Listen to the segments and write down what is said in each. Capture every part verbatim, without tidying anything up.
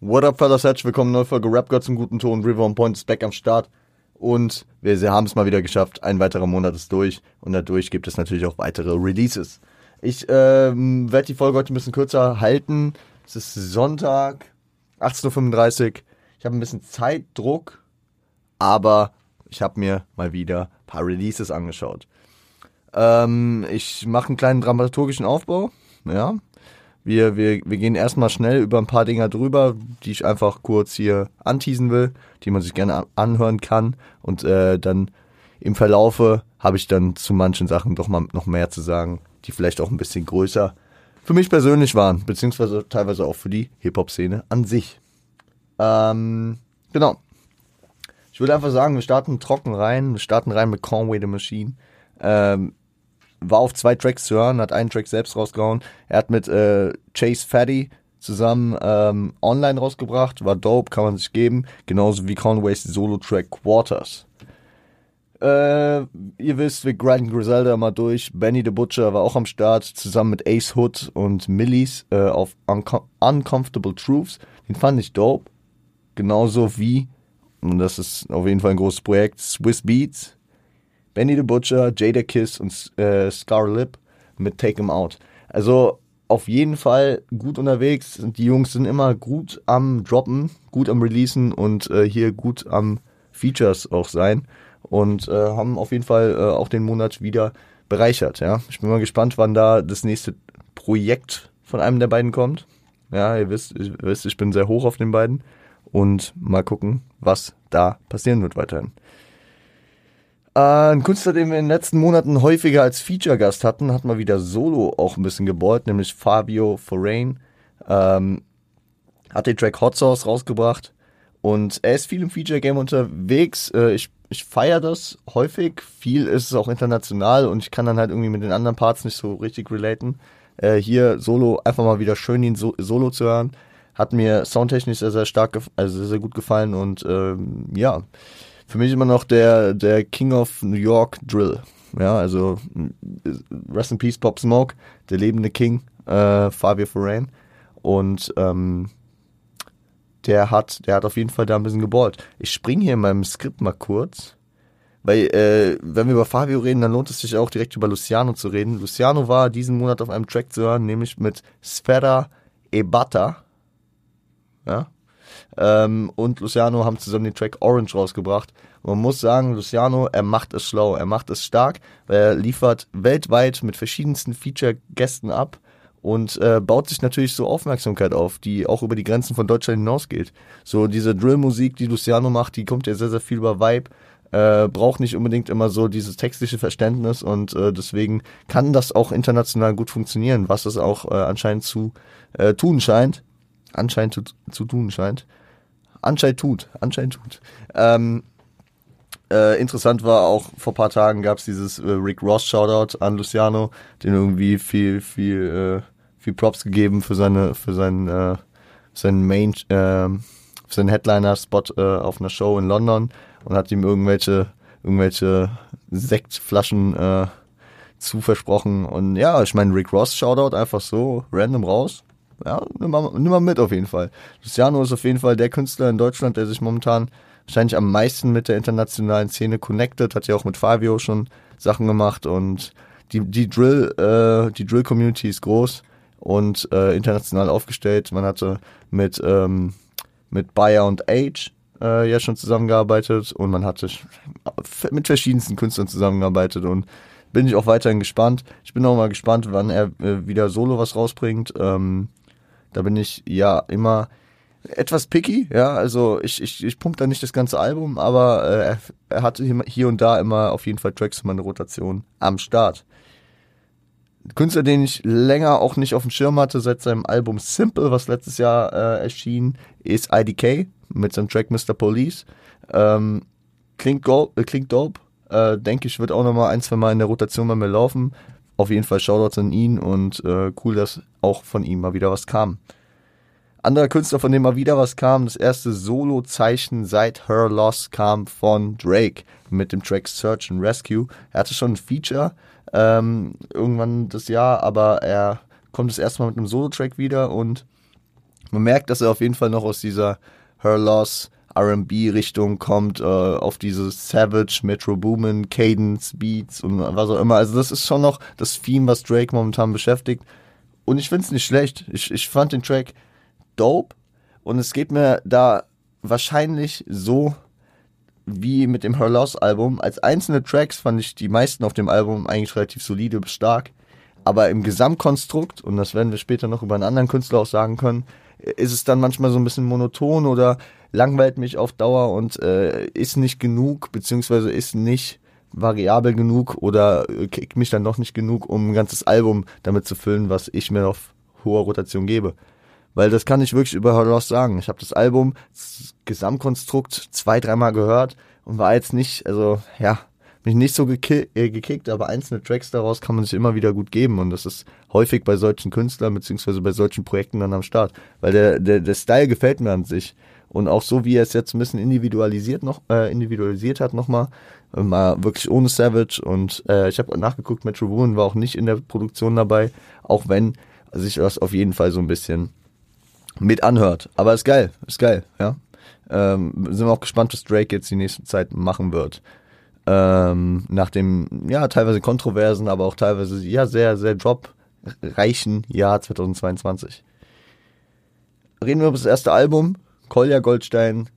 What up, fellas, herzlich willkommen, neue Folge Rap Girl zum guten Ton, River on Point ist back am Start und wir haben es mal wieder geschafft, ein weiterer Monat ist durch und dadurch gibt es natürlich auch weitere Releases. Ich ähm, werde die Folge heute ein bisschen kürzer halten, es ist Sonntag, achtzehn Uhr fünfunddreißig, ich habe ein bisschen Zeitdruck, aber ich habe mir mal wieder ein paar Releases angeschaut. Ähm, ich mache einen kleinen dramaturgischen Aufbau, ja. Wir, wir, wir gehen erstmal schnell über ein paar Dinger drüber, die ich einfach kurz hier anteasen will, die man sich gerne anhören kann. Und äh, dann im Verlaufe habe ich dann zu manchen Sachen doch mal noch mehr zu sagen, die vielleicht auch ein bisschen größer für mich persönlich waren, beziehungsweise teilweise auch für die Hip-Hop-Szene an sich. Ähm, genau. Ich würde einfach sagen, wir starten trocken rein, wir starten rein mit Conway the Machine. Ähm, War auf zwei Tracks zu hören, hat einen Track selbst rausgehauen. Er hat mit äh, Chase Fatty zusammen ähm, online rausgebracht. War dope, kann man sich geben. Genauso wie Conways Solo-Track Quarters. Äh, ihr wisst, wir grinden Griselda mal durch. Benny the Butcher war auch am Start, zusammen mit Ace Hood und Millis äh, auf Uncom- Uncomfortable Truths. Den fand ich dope. Genauso wie, und das ist auf jeden Fall ein großes Projekt, Swiss Beats. Manny the Butcher, Jada Kiss und äh, Scar-Lip mit Take 'Em Out. Also auf jeden Fall gut unterwegs. Die Jungs sind immer gut am Droppen, gut am Releasen und äh, hier gut am Features auch sein. Und äh, haben auf jeden Fall äh, auch den Monat wieder bereichert. Ja? Ich bin mal gespannt, wann da das nächste Projekt von einem der beiden kommt. Ja, ihr wisst, ihr wisst, ich bin sehr hoch auf den beiden. Und mal gucken, was da passieren wird weiterhin. Ein Künstler, den wir in den letzten Monaten häufiger als Feature-Gast hatten, hat mal wieder solo auch ein bisschen geballt, nämlich Fivio Foreign. Ähm, hat den Track Hot Sauce rausgebracht und er ist viel im Feature-Game unterwegs. Äh, ich ich feiere das häufig, viel ist es auch international und ich kann dann halt irgendwie mit den anderen Parts nicht so richtig relaten. Äh, hier solo, einfach mal wieder schön ihn so, solo zu hören. Hat mir soundtechnisch sehr, sehr stark, gef- also sehr, sehr gut gefallen und ähm, ja... Für mich immer noch der, der King of New York Drill. Ja, also Rest in Peace Pop Smoke, der lebende King, äh, Fivio Foreign. Und ähm, der hat, der hat auf jeden Fall da ein bisschen geballt. Ich springe hier in meinem Skript mal kurz, weil äh, wenn wir über Fivio reden, dann lohnt es sich auch direkt über Luciano zu reden. Luciano war diesen Monat auf einem Track zu hören, nämlich mit Sfera e Bata. Ja. Ähm, und Luciano haben zusammen den Track Orange rausgebracht. Und man muss sagen, Luciano, er macht es schlau, er macht es stark, weil er liefert weltweit mit verschiedensten Feature-Gästen ab und äh, baut sich natürlich so Aufmerksamkeit auf, die auch über die Grenzen von Deutschland hinausgeht. So diese Drill-Musik, die Luciano macht, die kommt ja sehr, sehr viel über Vibe, äh, braucht nicht unbedingt immer so dieses textliche Verständnis und äh, deswegen kann das auch international gut funktionieren, was es auch äh, anscheinend zu äh, tun scheint. Anscheinend zu, zu tun scheint. Anscheinend tut, anscheinend tut. Ähm, äh, interessant war auch, vor ein paar Tagen gab es dieses äh, Rick Ross Shoutout an Luciano, den irgendwie viel, viel, äh, viel Props gegeben für seine, für seinen, äh, seinen Main, äh, für seinen Headliner-Spot äh, auf einer Show in London und hat ihm irgendwelche, irgendwelche Sektflaschen äh, zu versprochen. Und ja, ich meine, Rick Ross Shoutout einfach so random raus. Ja, nimm mal, nimm mal mit auf jeden Fall. Luciano ist auf jeden Fall der Künstler in Deutschland, der sich momentan wahrscheinlich am meisten mit der internationalen Szene connected, hat ja auch mit Fivio schon Sachen gemacht und die, die Drill, äh, die Drill-Community ist groß und äh, international aufgestellt. Man hatte mit, ähm, mit Bayer und Age äh, ja schon zusammengearbeitet und man hatte mit verschiedensten Künstlern zusammengearbeitet und bin ich auch weiterhin gespannt. Ich bin auch mal gespannt, wann er äh, wieder solo was rausbringt. Ähm, Da bin ich ja immer etwas picky, ja, also ich, ich, ich pumpe da nicht das ganze Album, aber äh, er, er hat hier und da immer auf jeden Fall Tracks für meine Rotation am Start. Künstler, den ich länger auch nicht auf dem Schirm hatte, seit seinem Album Simple, was letztes Jahr äh, erschien, ist I D K mit seinem Track Mister Police. Ähm, klingt, go- äh, klingt dope, äh, denke ich, wird auch nochmal ein, zwei Mal in der Rotation bei mir laufen. Auf jeden Fall Shoutouts an ihn und äh, cool, dass auch von ihm mal wieder was kam. Anderer Künstler, von dem mal wieder was kam, das erste Solo-Zeichen seit Her Loss kam von Drake mit dem Track Search and Rescue. Er hatte schon ein Feature ähm, irgendwann das Jahr, aber er kommt das erste Mal mit einem Solo-Track wieder und Man merkt, dass er auf jeden Fall noch aus dieser Her Loss R and B-Richtung kommt, äh, auf diese Savage, Metro Boomin, Cadence, Beats und was auch immer. Also das ist schon noch das Theme, was Drake momentan beschäftigt. Und ich finde es nicht schlecht. Ich, ich fand den Track dope. Und es geht mir da wahrscheinlich so wie mit dem Her Loss Album. Als einzelne Tracks fand ich die meisten auf dem Album eigentlich relativ solide bis stark. Aber im Gesamtkonstrukt, und das werden wir später noch über einen anderen Künstler auch sagen können, ist es dann manchmal so ein bisschen monoton oder langweilt mich auf Dauer und äh, ist nicht genug, beziehungsweise ist nicht variabel genug oder kickt mich dann doch nicht genug, um ein ganzes Album damit zu füllen, was ich mir auf hoher Rotation gebe. Weil das kann ich wirklich über Her Loss sagen. Ich habe das Album, das Gesamtkonstrukt, zwei, dreimal gehört und war jetzt nicht, also ja, mich nicht so geki- äh, gekickt, aber einzelne Tracks daraus kann man sich immer wieder gut geben und das ist häufig bei solchen Künstlern beziehungsweise bei solchen Projekten dann am Start, weil der, der, der Style gefällt mir an sich und auch so, wie er es jetzt ein bisschen individualisiert noch äh, individualisiert hat nochmal, äh, mal wirklich ohne Savage und äh, ich habe nachgeguckt, Metro Boomin war auch nicht in der Produktion dabei, auch wenn sich das auf jeden Fall so ein bisschen mit anhört, aber ist geil, ist geil, ja. Ähm, sind wir auch gespannt, was Drake jetzt die nächste Zeit machen wird. Ähm, nach dem, ja, teilweise kontroversen, aber auch teilweise, ja, sehr, sehr dropreichen Jahr zweitausendzweiundzwanzig. Reden wir über das erste Album, Kollegah Goldstein,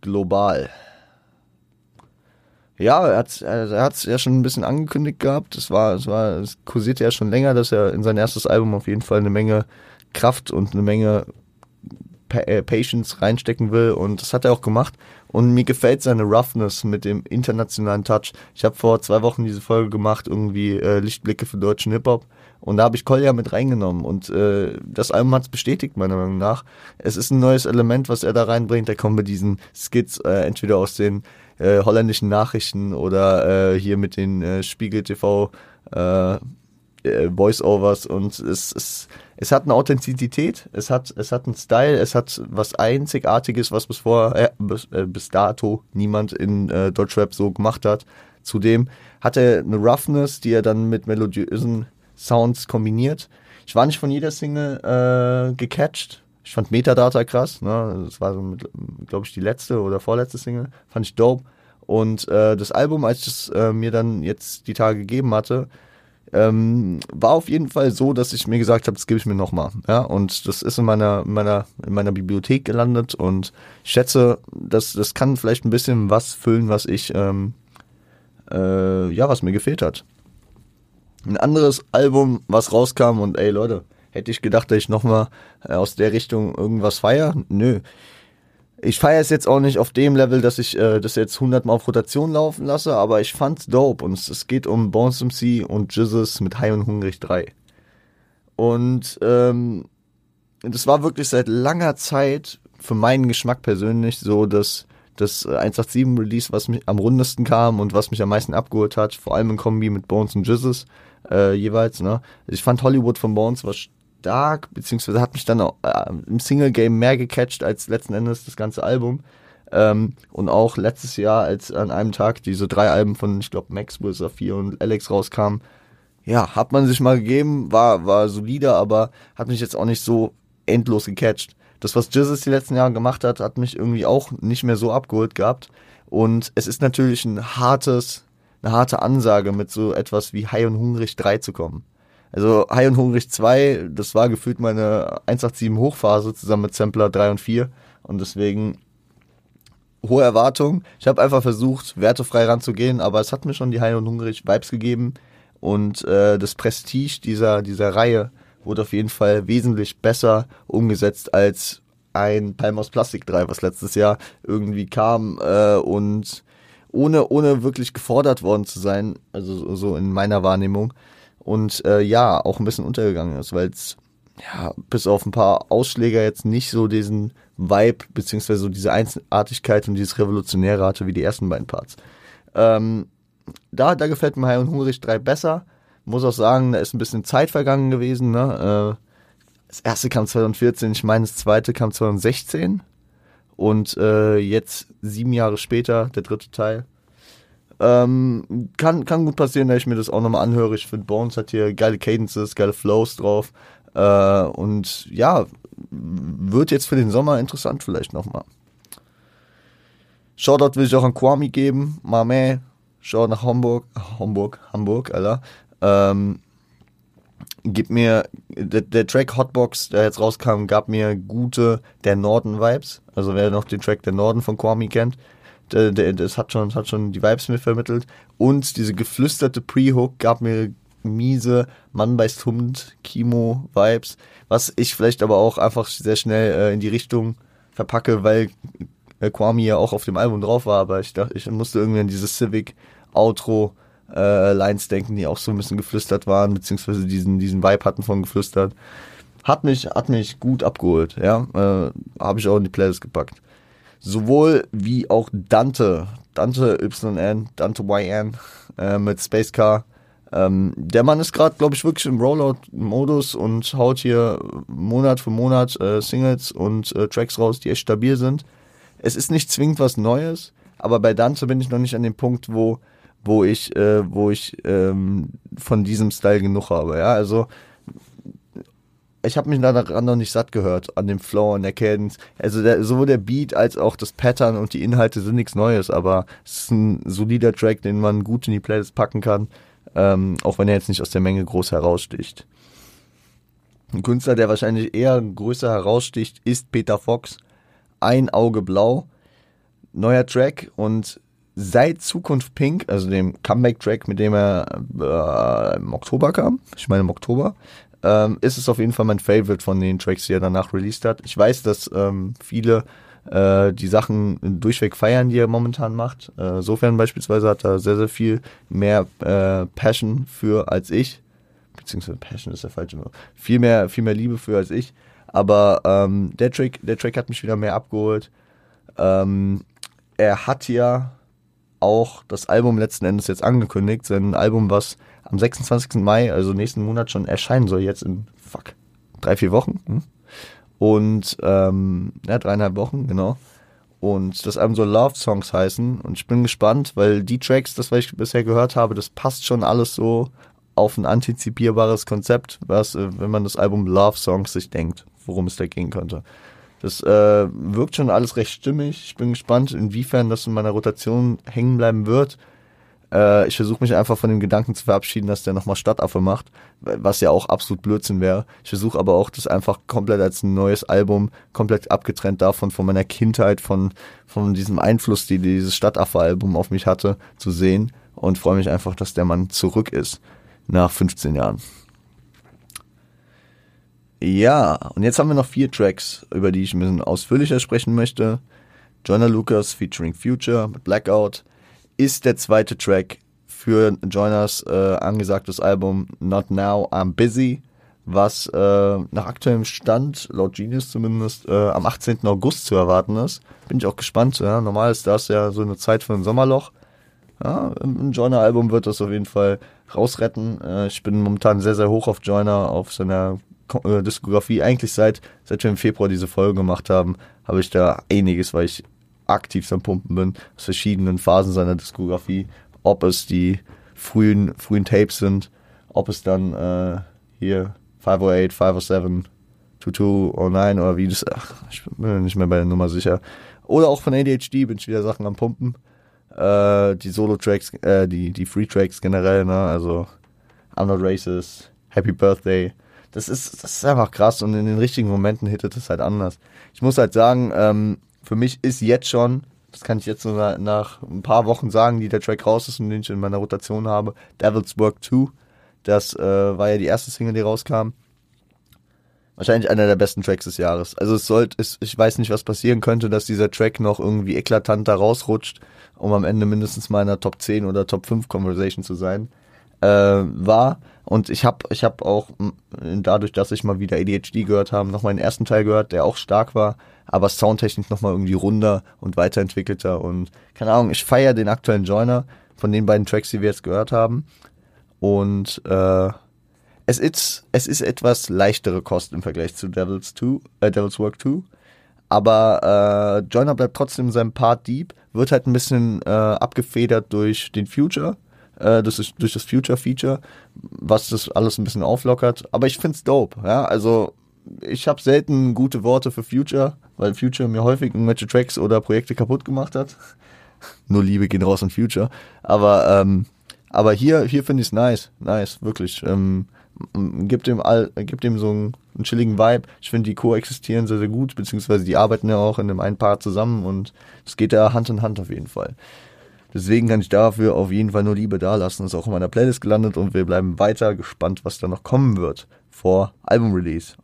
Global. Ja, er hat's, er hat's ja schon ein bisschen angekündigt gehabt, es war, es war, es kursierte ja schon länger, dass er in sein erstes Album auf jeden Fall eine Menge Kraft und eine Menge Patience reinstecken will und das hat er auch gemacht und mir gefällt seine Roughness mit dem internationalen Touch. Ich habe vor zwei Wochen diese Folge gemacht, irgendwie äh, Lichtblicke für deutschen Hip-Hop und da habe ich Kollegah mit reingenommen und äh, das Album hat es bestätigt, meiner Meinung nach. Es ist ein neues Element, was er da reinbringt, er kommt mit diesen Skits äh, entweder aus den äh, holländischen Nachrichten oder äh, hier mit den äh, Spiegel-T V äh, äh, Voice-Overs und es ist Es hat eine Authentizität, es hat, es hat einen Style, es hat was Einzigartiges, was bis, vor, äh, bis, äh, bis dato niemand in äh, Deutschrap so gemacht hat. Zudem hat er eine Roughness, die er dann mit melodiösen Sounds kombiniert. Ich war nicht von jeder Single äh, gecatcht. Ich fand Metadata krass, ne? Das war so, glaube ich, die letzte oder vorletzte Single. Fand ich dope. Und äh, das Album, als ich das äh, mir dann jetzt die Tage gegeben hatte, Ähm, war auf jeden Fall so, dass ich mir gesagt habe, das gebe ich mir nochmal. Ja? Und das ist in meiner, meiner, in meiner Bibliothek gelandet und ich schätze, das, das kann vielleicht ein bisschen was füllen, was ich, ähm, äh, ja, was mir gefehlt hat. Ein anderes Album, was rauskam und ey Leute, hätte ich gedacht, dass ich nochmal äh, aus der Richtung irgendwas feiere? Nö. Ich feiere es jetzt auch nicht auf dem Level, dass ich äh, das jetzt hundertmal auf Rotation laufen lasse, aber ich fand's dope und es, es geht um Bonez M C und Gzuz mit High and Hungry drei. Und ähm, das war wirklich seit langer Zeit für meinen Geschmack persönlich so, dass das eins acht sieben Release, was mich am rundesten kam und was mich am meisten abgeholt hat, vor allem in Kombi mit Bonez und Gzuz äh, jeweils. Ne? Ich fand Hollywood von Bonez war stark, beziehungsweise hat mich dann auch, äh, im Single-Game mehr gecatcht als letzten Endes das ganze Album. Ähm, und auch letztes Jahr, als an einem Tag diese drei Alben von, ich glaube, Maxwell, Saphir und Alex rauskamen, ja, hat man sich mal gegeben, war, war solider, aber hat mich jetzt auch nicht so endlos gecatcht. Das, was Gzuz die letzten Jahre gemacht hat, hat mich irgendwie auch nicht mehr so abgeholt gehabt. Und es ist natürlich ein hartes, eine harte Ansage, mit so etwas wie High und Hungrig drei zu kommen. Also High and Hungry zwei, das war gefühlt meine eins acht sieben Hochphase zusammen mit Sampler drei und vier und deswegen hohe Erwartungen. Ich habe einfach versucht, wertefrei ranzugehen, aber es hat mir schon die High and Hungry Vibes gegeben und äh, das Prestige dieser, dieser Reihe wurde auf jeden Fall wesentlich besser umgesetzt als ein Palm aus Plastik drei, was letztes Jahr irgendwie kam äh, und ohne, ohne wirklich gefordert worden zu sein, also so in meiner Wahrnehmung. Und äh, ja, auch ein bisschen untergegangen ist, weil es ja, bis auf ein paar Ausschläger jetzt nicht so diesen Vibe, beziehungsweise so diese Einzigartigkeit und dieses Revolutionäre hatte wie die ersten beiden Parts. Ähm, da, da gefällt mir High und Hungrig drei besser. Muss auch sagen, da ist ein bisschen Zeit vergangen gewesen. Ne? Äh, das erste kam zweitausendvierzehn, ich meine das zweite kam zweitausendsechzehn. Und äh, jetzt sieben Jahre später, der dritte Teil. Ähm, kann, kann gut passieren, dass ich mir das auch nochmal anhöre. Ich finde, Bonez hat hier geile Cadences, geile Flows drauf. Äh, und ja, wird jetzt für den Sommer interessant vielleicht nochmal. Shoutout will ich auch an Kwami geben. Mame, Shoutout nach Hamburg. Hamburg, Hamburg, Alter. Ähm, gib mir, der, der Track Hotbox, der jetzt rauskam, gab mir gute Der Norden-Vibes. Also wer noch den Track Der Norden von Kwami kennt, der, der, das hat schon, das hat schon die Vibes mir vermittelt. Und diese geflüsterte Pre-Hook gab mir miese Mann beißt Hund, Chemo-Vibes, was ich vielleicht aber auch einfach sehr schnell äh, in die Richtung verpacke, weil äh, Kwami ja auch auf dem Album drauf war, aber ich dachte, ich musste irgendwie an diese Civic-Outro äh, Lines denken, die auch so ein bisschen geflüstert waren, beziehungsweise diesen, diesen Vibe hatten von geflüstert. Hat mich, hat mich gut abgeholt, ja, äh, habe ich auch in die Playlist gepackt. Sowohl wie auch Dante, Dante Y N, Dante Y N äh, mit Space Car. Ähm, der Mann ist gerade, glaube ich, wirklich im Rollout-Modus und haut hier Monat für Monat äh, Singles und äh, Tracks raus, die echt stabil sind. Es ist nicht zwingend was Neues, aber bei Dante bin ich noch nicht an dem Punkt, wo, wo ich, äh, wo ich ähm, von diesem Style genug habe. Ja? Also ich habe mich daran noch nicht satt gehört, an dem Flow, an der Cadence. Also der, sowohl der Beat als auch das Pattern und die Inhalte sind nichts Neues, aber es ist ein solider Track, den man gut in die Playlist packen kann. Ähm, auch wenn er jetzt nicht aus der Menge groß heraussticht. Ein Künstler, der wahrscheinlich eher größer heraussticht, ist Peter Fox. Ein Auge blau, neuer Track und seit Zukunft Pink, also dem Comeback-Track, mit dem er äh, im Oktober kam, ich meine im Oktober, ähm, ist es auf jeden Fall mein Favorite von den Tracks, die er danach released hat. Ich weiß, dass ähm, viele die Sachen durchweg feiern, die er momentan macht. Insofern beispielsweise hat er sehr, sehr viel mehr äh, Passion für als ich. Beziehungsweise Passion ist der falsche Wort. Viel mehr, viel mehr Liebe für als ich. Aber ähm, der Track, der Track hat mich wieder mehr abgeholt. Ähm, er hat ja auch das Album letzten Endes jetzt angekündigt. Sein Album, was am sechsundzwanzigsten Mai, also nächsten Monat schon erscheinen soll, jetzt in, fuck, drei, vier Wochen, hm? Und, ähm, ja, dreieinhalb Wochen, genau. Und das Album soll Love Songs heißen. Und ich bin gespannt, weil die Tracks, das, was ich bisher gehört habe, das passt schon alles so auf ein antizipierbares Konzept, was, wenn man das Album Love Songs sich denkt, worum es da gehen könnte. Das äh, wirkt schon alles recht stimmig. Ich bin gespannt, inwiefern das in meiner Rotation hängen bleiben wird. Äh, ich versuche mich einfach von dem Gedanken zu verabschieden, dass der nochmal Stadtaffe macht, was ja auch absolut Blödsinn wäre. Ich versuche aber auch, das einfach komplett als ein neues Album, komplett abgetrennt davon, von meiner Kindheit, von, von diesem Einfluss, die dieses Stadtaffe-Album auf mich hatte, zu sehen und freue mich einfach, dass der Mann zurück ist nach fünfzehn Jahren. Ja, und jetzt haben wir noch vier Tracks, über die ich ein bisschen ausführlicher sprechen möchte. Joyner Lucas featuring Future mit Blackout ist der zweite Track für Joyners äh, angesagtes Album Not Now, I'm Busy, was äh, nach aktuellem Stand, laut Genius zumindest, äh, am achtzehnten August zu erwarten ist. Bin ich auch gespannt. Ja? Normal ist das ja so eine Zeit für ein Sommerloch. Ja, ein Joyner-Album wird das auf jeden Fall rausretten. Äh, ich bin momentan sehr, sehr hoch auf Joyner, auf seiner äh, Diskografie. Eigentlich seit, seit wir im Februar diese Folge gemacht haben, habe ich da einiges, weil ich aktiv am Pumpen bin, aus verschiedenen Phasen seiner Diskografie, ob es die frühen, frühen Tapes sind, ob es dann äh, hier fünf null acht, fünf null sieben, zwei zwei null neun oder wie das, ach, ich bin mir nicht mehr bei der Nummer sicher. Oder auch von A D H D bin ich wieder Sachen am Pumpen. Äh, die Solo-Tracks, äh, die, die Free-Tracks generell, ne, also I'm Not Racist, Happy Birthday. Das ist, das ist einfach krass und in den richtigen Momenten hittet es halt anders. Ich muss halt sagen, ähm, für mich ist jetzt schon, das kann ich jetzt so nach, nach ein paar Wochen sagen, die der Track raus ist und den ich in meiner Rotation habe, Devil's Work zwei. Das äh, war ja die erste Single, die rauskam. Wahrscheinlich einer der besten Tracks des Jahres. Also es sollte, es, ich weiß nicht, was passieren könnte, dass dieser Track noch irgendwie eklatant da rausrutscht, um am Ende mindestens mal in der Top zehn oder Top fünf Conversation zu sein. Äh, war. Und ich habe ich hab auch, dadurch, dass ich mal wieder A D H D gehört habe, nochmal den ersten Teil gehört, der auch stark war, aber soundtechnisch nochmal irgendwie runder und weiterentwickelter und keine Ahnung, ich feiere den aktuellen Joyner von den beiden Tracks, die wir jetzt gehört haben und äh, es ist es ist etwas leichtere Kost im Vergleich zu Devil's, two, äh, Devil's Work zwei, aber äh, Joyner bleibt trotzdem in seinem Part deep, wird halt ein bisschen äh, abgefedert durch den Future, äh, das ist, durch das Future-Feature, was das alles ein bisschen auflockert, aber ich find's dope, ja, also ich habe selten gute Worte für Future, weil Future mir häufig irgendwelche Tracks oder Projekte kaputt gemacht hat. Nur Liebe geht raus an Future. Aber ähm, aber hier hier finde ich es nice, nice, wirklich. Ähm, gibt ihm all, gibt ihm so einen, einen chilligen Vibe. Ich finde, die koexistieren sehr, sehr gut, beziehungsweise die arbeiten ja auch in einem einen Part zusammen und es geht ja Hand in Hand auf jeden Fall. Deswegen kann ich dafür auf jeden Fall nur Liebe dalassen. Ist auch in meiner Playlist gelandet und wir bleiben weiter gespannt, was da noch kommen wird vor Album-Release.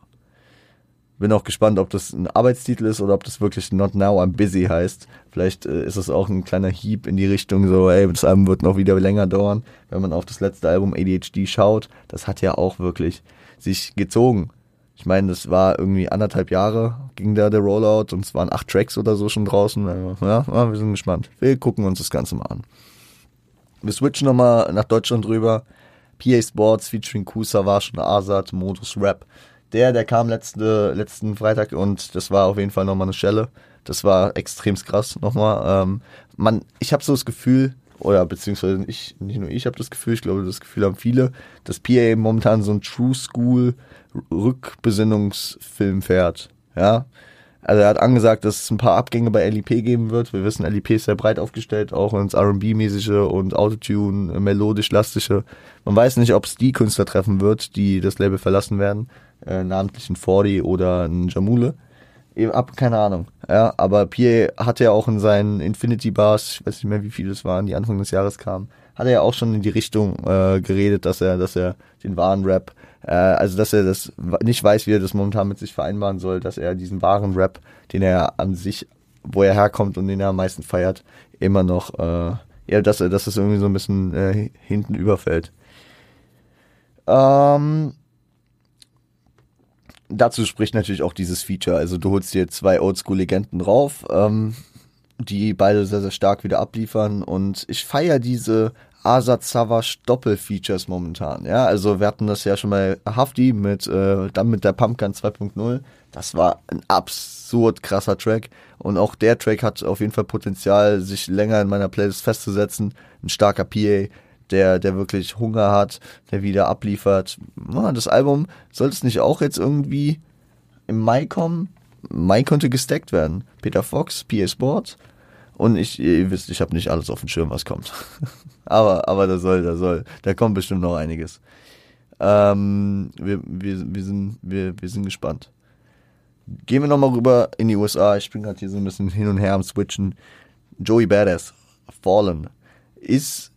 Bin auch gespannt, ob das ein Arbeitstitel ist oder ob das wirklich Not Now, I'm Busy heißt. Vielleicht äh, ist es auch ein kleiner Hieb in die Richtung so, ey, das Album wird noch wieder länger dauern. Wenn man auf das letzte Album A D H D schaut, das hat ja auch wirklich sich gezogen. Ich meine, das war irgendwie anderthalb Jahre, ging da der Rollout und es waren acht Tracks oder so schon draußen. Ja, ja, wir sind gespannt. Wir gucken uns das Ganze mal an. Wir switchen nochmal nach Deutschland rüber. P A Sports featuring Q, Savage und Azad, Modus Rap. Der, der kam letzte, letzten Freitag und das war auf jeden Fall nochmal eine Schelle. Das war extrem krass nochmal. Ähm, man, ich habe so das Gefühl, oder beziehungsweise ich, nicht nur ich habe das Gefühl, ich glaube, das Gefühl haben viele, dass P A momentan so ein True School Rückbesinnungsfilm fährt. Ja, also er hat angesagt, dass es ein paar Abgänge bei L E P geben wird. Wir wissen, L E P ist sehr breit aufgestellt, auch ins R und B-mäßige und Autotune, melodisch-lastische. Man weiß nicht, ob es die Künstler treffen wird, die das Label verlassen werden, äh, namentlich ein forty oder ein Jamule. Eben ab, keine Ahnung. Ja, aber P A hat ja auch in seinen Infinity Bars, ich weiß nicht mehr, wie viele es waren, die Anfang des Jahres kamen, hat er ja auch schon in die Richtung äh, geredet, dass er, dass er den wahren Rap, äh, also dass er das nicht weiß, wie er das momentan mit sich vereinbaren soll, dass er diesen wahren Rap, den er an sich, wo er herkommt und den er am meisten feiert, immer noch, äh, ja, dass er, dass das irgendwie so ein bisschen äh, hinten überfällt. Ähm... Dazu spricht natürlich auch dieses Feature, also du holst dir zwei Oldschool-Legenden drauf, ähm, die beide sehr, sehr stark wieder abliefern und ich feiere diese Azad-Savage-Doppel-Features momentan, ja, also wir hatten das ja schon mal Hafti mit, äh, dann mit der Pumpgun zwei Punkt null, das war ein absurd krasser Track und auch der Track hat auf jeden Fall Potenzial, sich länger in meiner Playlist festzusetzen, ein starker P A, Der, der wirklich Hunger hat, der wieder abliefert. Das Album, sollte es nicht auch jetzt irgendwie im Mai kommen? Mai könnte gestackt werden. Peter Fox, P A Sports. Und ich, ihr wisst, ich habe nicht alles auf dem Schirm, was kommt. aber, aber da soll, da soll, da kommt bestimmt noch einiges. Ähm, wir, wir, wir sind, wir, wir sind gespannt. Gehen wir nochmal rüber in die U S A. Ich bin gerade hier so ein bisschen hin und her am Switchen. Joey Badass, Fallen, ist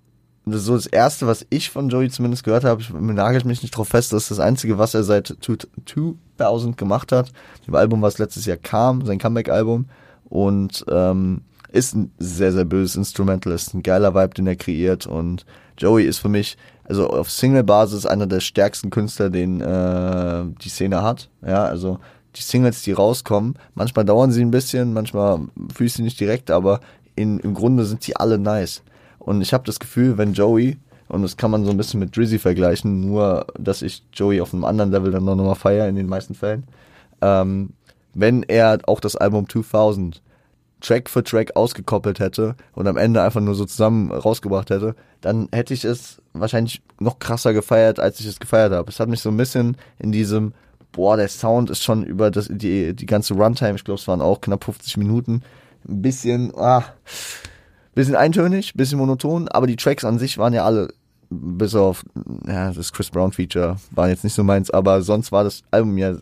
Das ist so das Erste, was ich von Joey zumindest gehört habe. Ich nagel mich nicht drauf fest, das ist das Einzige, was er seit zweitausend gemacht hat. Dem Album, was letztes Jahr kam, sein Comeback-Album. Und ähm, ist ein sehr, sehr böses Instrumental, ist ein geiler Vibe, den er kreiert. Und Joey ist für mich, also auf Single-Basis, einer der stärksten Künstler, den äh, die Szene hat. Ja, also die Singles, die rauskommen, manchmal dauern sie ein bisschen, manchmal fühle ich sie nicht direkt, aber in, im Grunde sind sie alle nice. Und ich habe das Gefühl, wenn Joey, und das kann man so ein bisschen mit Drizzy vergleichen, nur dass ich Joey auf einem anderen Level dann noch nochmal feiere in den meisten Fällen, ähm, wenn er auch das Album zweitausend Track für Track ausgekoppelt hätte und am Ende einfach nur so zusammen rausgebracht hätte, dann hätte ich es wahrscheinlich noch krasser gefeiert, als ich es gefeiert habe. Es hat mich so ein bisschen in diesem, boah, der Sound ist schon über das die, die ganze Runtime, ich glaube es waren auch knapp fünfzig Minuten, ein bisschen, ah... bisschen eintönig, bisschen monoton, aber die Tracks an sich waren ja alle, bis auf ja, das Chris Brown-Feature, waren jetzt nicht so meins, aber sonst war das Album ja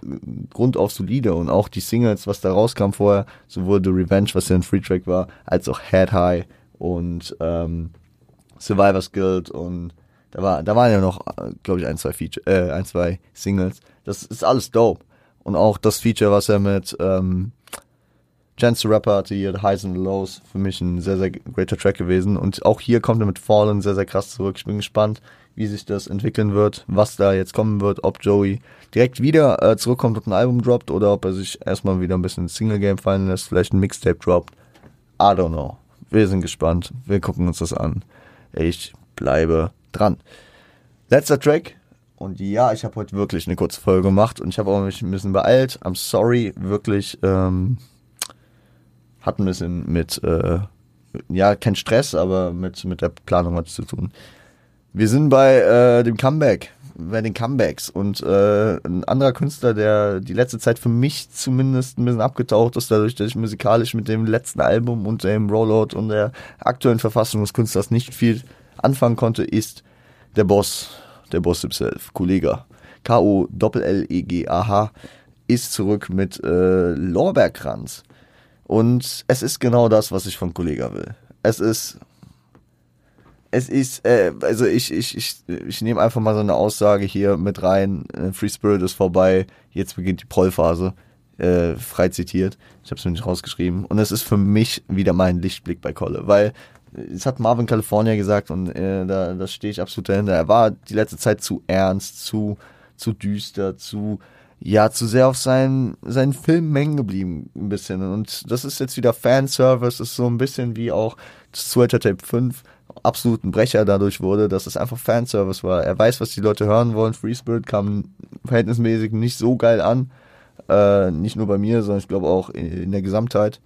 grundauf solide und auch die Singles, was da rauskam vorher, sowohl The Revenge, was ja ein Free-Track war, als auch Head High und ähm, Survivor's Guild und da, war, da waren ja noch, glaube ich, ein, zwei Feature, äh, ein, zwei Singles. Das ist alles dope. Und auch das Feature, was er mit, ähm, Chance the Rapper hatte hier Highs and Lows, für mich ein sehr, sehr greater Track gewesen und auch hier kommt er mit Fallen sehr, sehr krass zurück. Ich bin gespannt, wie sich das entwickeln wird, was da jetzt kommen wird, ob Joey direkt wieder äh, zurückkommt und ein Album droppt oder ob er sich erstmal wieder ein bisschen ins Single-Game fallen lässt, vielleicht ein Mixtape droppt. I don't know. Wir sind gespannt, wir gucken uns das an. Ich bleibe dran. Letzter Track. Und ja, ich habe heute wirklich eine kurze Folge gemacht und ich habe auch mich ein bisschen beeilt. I'm sorry, wirklich, ähm... hat ein bisschen mit, äh, ja, kein Stress, aber mit, mit der Planung hat es zu tun. Wir sind bei äh, dem Comeback bei den Comebacks. Und äh, ein anderer Künstler, der die letzte Zeit für mich zumindest ein bisschen abgetaucht ist, dadurch, dass ich musikalisch mit dem letzten Album und dem Rollout und der aktuellen Verfassung des Künstlers nicht viel anfangen konnte, ist der Boss, der Boss himself, Kollegah. K O L L E G A H ist zurück mit äh, Lorbeerkranz. Und es ist genau das, was ich von Kollegah will. Es ist... Es ist, äh, also ich, ich, ich, ich nehme einfach mal so eine Aussage hier mit rein, Free Spirit ist vorbei, jetzt beginnt die Pollphase, äh, frei zitiert, ich habe es mir nicht rausgeschrieben. Und es ist für mich wieder mein Lichtblick bei Kolle, weil es hat Marvin California gesagt und äh, da, da stehe ich absolut dahinter. Er war die letzte Zeit zu ernst, zu, zu düster, zu... ja, zu sehr auf seinen, seinen Filmen hängen geblieben, ein bisschen. Und das ist jetzt wieder Fanservice, ist so ein bisschen wie auch Sweater Tape fünf absolut ein Brecher dadurch wurde, dass es einfach Fanservice war. Er weiß, was die Leute hören wollen. Free Spirit kam verhältnismäßig nicht so geil an. Äh, nicht nur bei mir, sondern ich glaube auch in, in der Gesamtheit.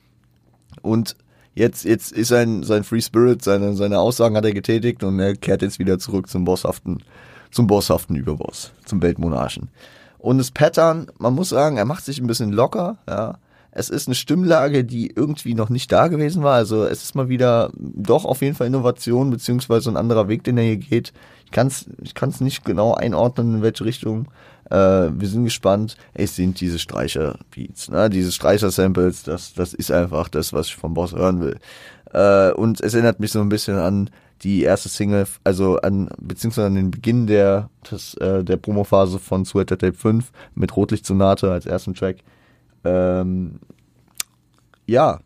Und jetzt, jetzt ist sein, sein Free Spirit, seine, seine Aussagen hat er getätigt und er kehrt jetzt wieder zurück zum bosshaften, zum bosshaften Überboss, zum Weltmonarchen. Und das Pattern, man muss sagen, er macht sich ein bisschen locker, ja. Es ist eine Stimmlage, die irgendwie noch nicht da gewesen war, also es ist mal wieder doch auf jeden Fall Innovation, beziehungsweise ein anderer Weg, den er hier geht. Ich kann's, ich kann's nicht genau einordnen, in welche Richtung. Äh, wir sind gespannt. Es sind diese Streicher-Beats, ne? Diese Streicher-Samples, das, das ist einfach das, was ich vom Boss hören will. Äh, und es erinnert mich so ein bisschen an die erste Single, also an, beziehungsweise an den Beginn der, das, äh, der Promophase von Sweater Tape fünf mit Rotlichtsonate als ersten Track. Ähm, ja,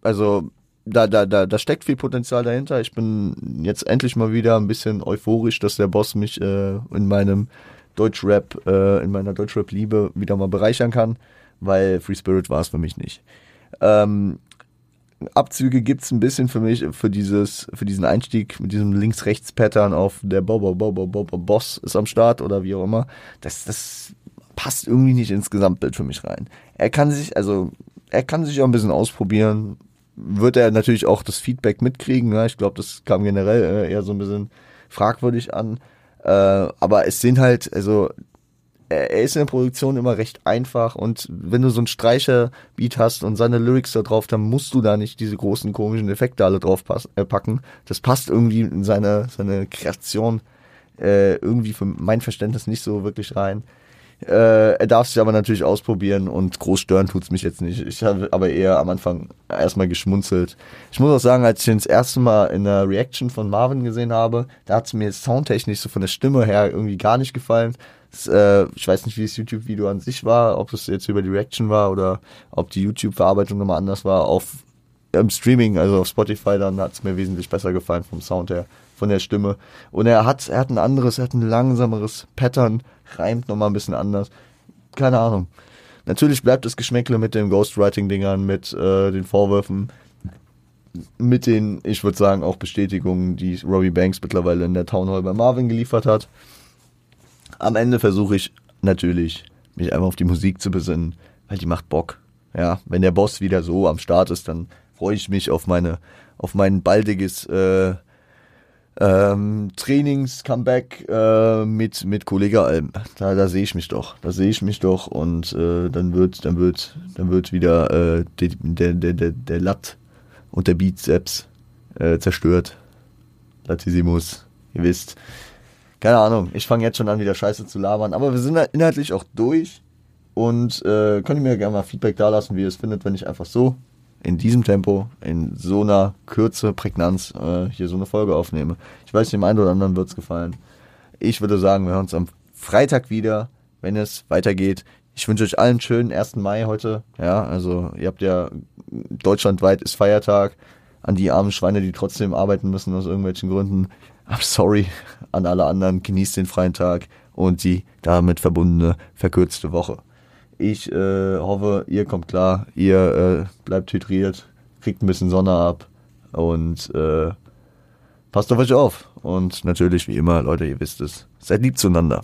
also da, da, da, da steckt viel Potenzial dahinter. Ich bin jetzt endlich mal wieder ein bisschen euphorisch, dass der Boss mich äh, in meinem Deutschrap, äh, in meiner Deutschrap-Liebe wieder mal bereichern kann, weil Free Spirit war es für mich nicht. Ähm, Abzüge gibt's ein bisschen für mich, für dieses, für diesen Einstieg mit diesem Links-Rechts-Pattern auf der Bobo Bobo Bobo Boss ist am Start oder wie auch immer. Das, das passt irgendwie nicht ins Gesamtbild für mich rein. Er kann sich, also, er kann sich auch ein bisschen ausprobieren. Wird er natürlich auch das Feedback mitkriegen, ne? Ich glaube, das kam generell eher so ein bisschen fragwürdig an. Äh, aber es sind halt, also, er ist in der Produktion immer recht einfach und wenn du so einen Streicher-Beat hast und seine Lyrics da drauf, dann musst du da nicht diese großen komischen Effekte alle drauf pass- äh, packen. Das passt irgendwie in seine, seine Kreation äh, irgendwie für mein Verständnis nicht so wirklich rein. Äh, er darf sich aber natürlich ausprobieren und groß stören tut's mich jetzt nicht. Ich habe aber eher am Anfang erstmal geschmunzelt. Ich muss auch sagen, als ich ihn das erste Mal in der Reaction von Marvin gesehen habe, da hat's mir soundtechnisch so von der Stimme her irgendwie gar nicht gefallen. Das, äh, ich weiß nicht, wie das YouTube-Video an sich war, ob es jetzt über die Reaction war oder ob die YouTube-Verarbeitung nochmal anders war. Auf im Streaming, also auf Spotify, dann hat's mir wesentlich besser gefallen vom Sound her, von der Stimme. Und er hat, er hat ein anderes, er hat ein langsameres Pattern, reimt nochmal ein bisschen anders. Keine Ahnung. Natürlich bleibt das Geschmäckle mit den Ghostwriting-Dingern, mit äh, den Vorwürfen, mit den, ich würde sagen, auch Bestätigungen, die Robbie Banks mittlerweile in der Town Hall bei Marvin geliefert hat. Am Ende versuche ich natürlich, mich einfach auf die Musik zu besinnen, weil die macht Bock. Ja, wenn der Boss wieder so am Start ist, dann freue ich mich auf meine, auf mein baldiges äh, ähm, Trainings-Comeback äh, mit mit Kollegah. Da, da sehe ich mich doch, da sehe ich mich doch und äh, dann wird, dann wird, dann wird wieder äh, der der der der Lat und der Bizeps äh, zerstört. Latissimus, ihr wisst. Keine Ahnung, ich fange jetzt schon an, wieder Scheiße zu labern. Aber wir sind inhaltlich auch durch. Und äh, könnt ihr mir gerne mal Feedback dalassen, wie ihr es findet, wenn ich einfach so in diesem Tempo, in so einer Kürze, Prägnanz äh, hier so eine Folge aufnehme. Ich weiß, dem einen oder anderen wird's gefallen. Ich würde sagen, wir hören uns am Freitag wieder, wenn es weitergeht. Ich wünsche euch allen einen schönen ersten Mai heute. Ja, also ihr habt ja, deutschlandweit ist Feiertag. An die armen Schweine, die trotzdem arbeiten müssen aus irgendwelchen Gründen. I'm sorry an alle anderen. Genießt den freien Tag und die damit verbundene verkürzte Woche. Ich äh, hoffe, ihr kommt klar, ihr äh, bleibt hydriert, kriegt ein bisschen Sonne ab und äh, passt auf euch auf. Und natürlich, wie immer, Leute, ihr wisst es, seid lieb zueinander.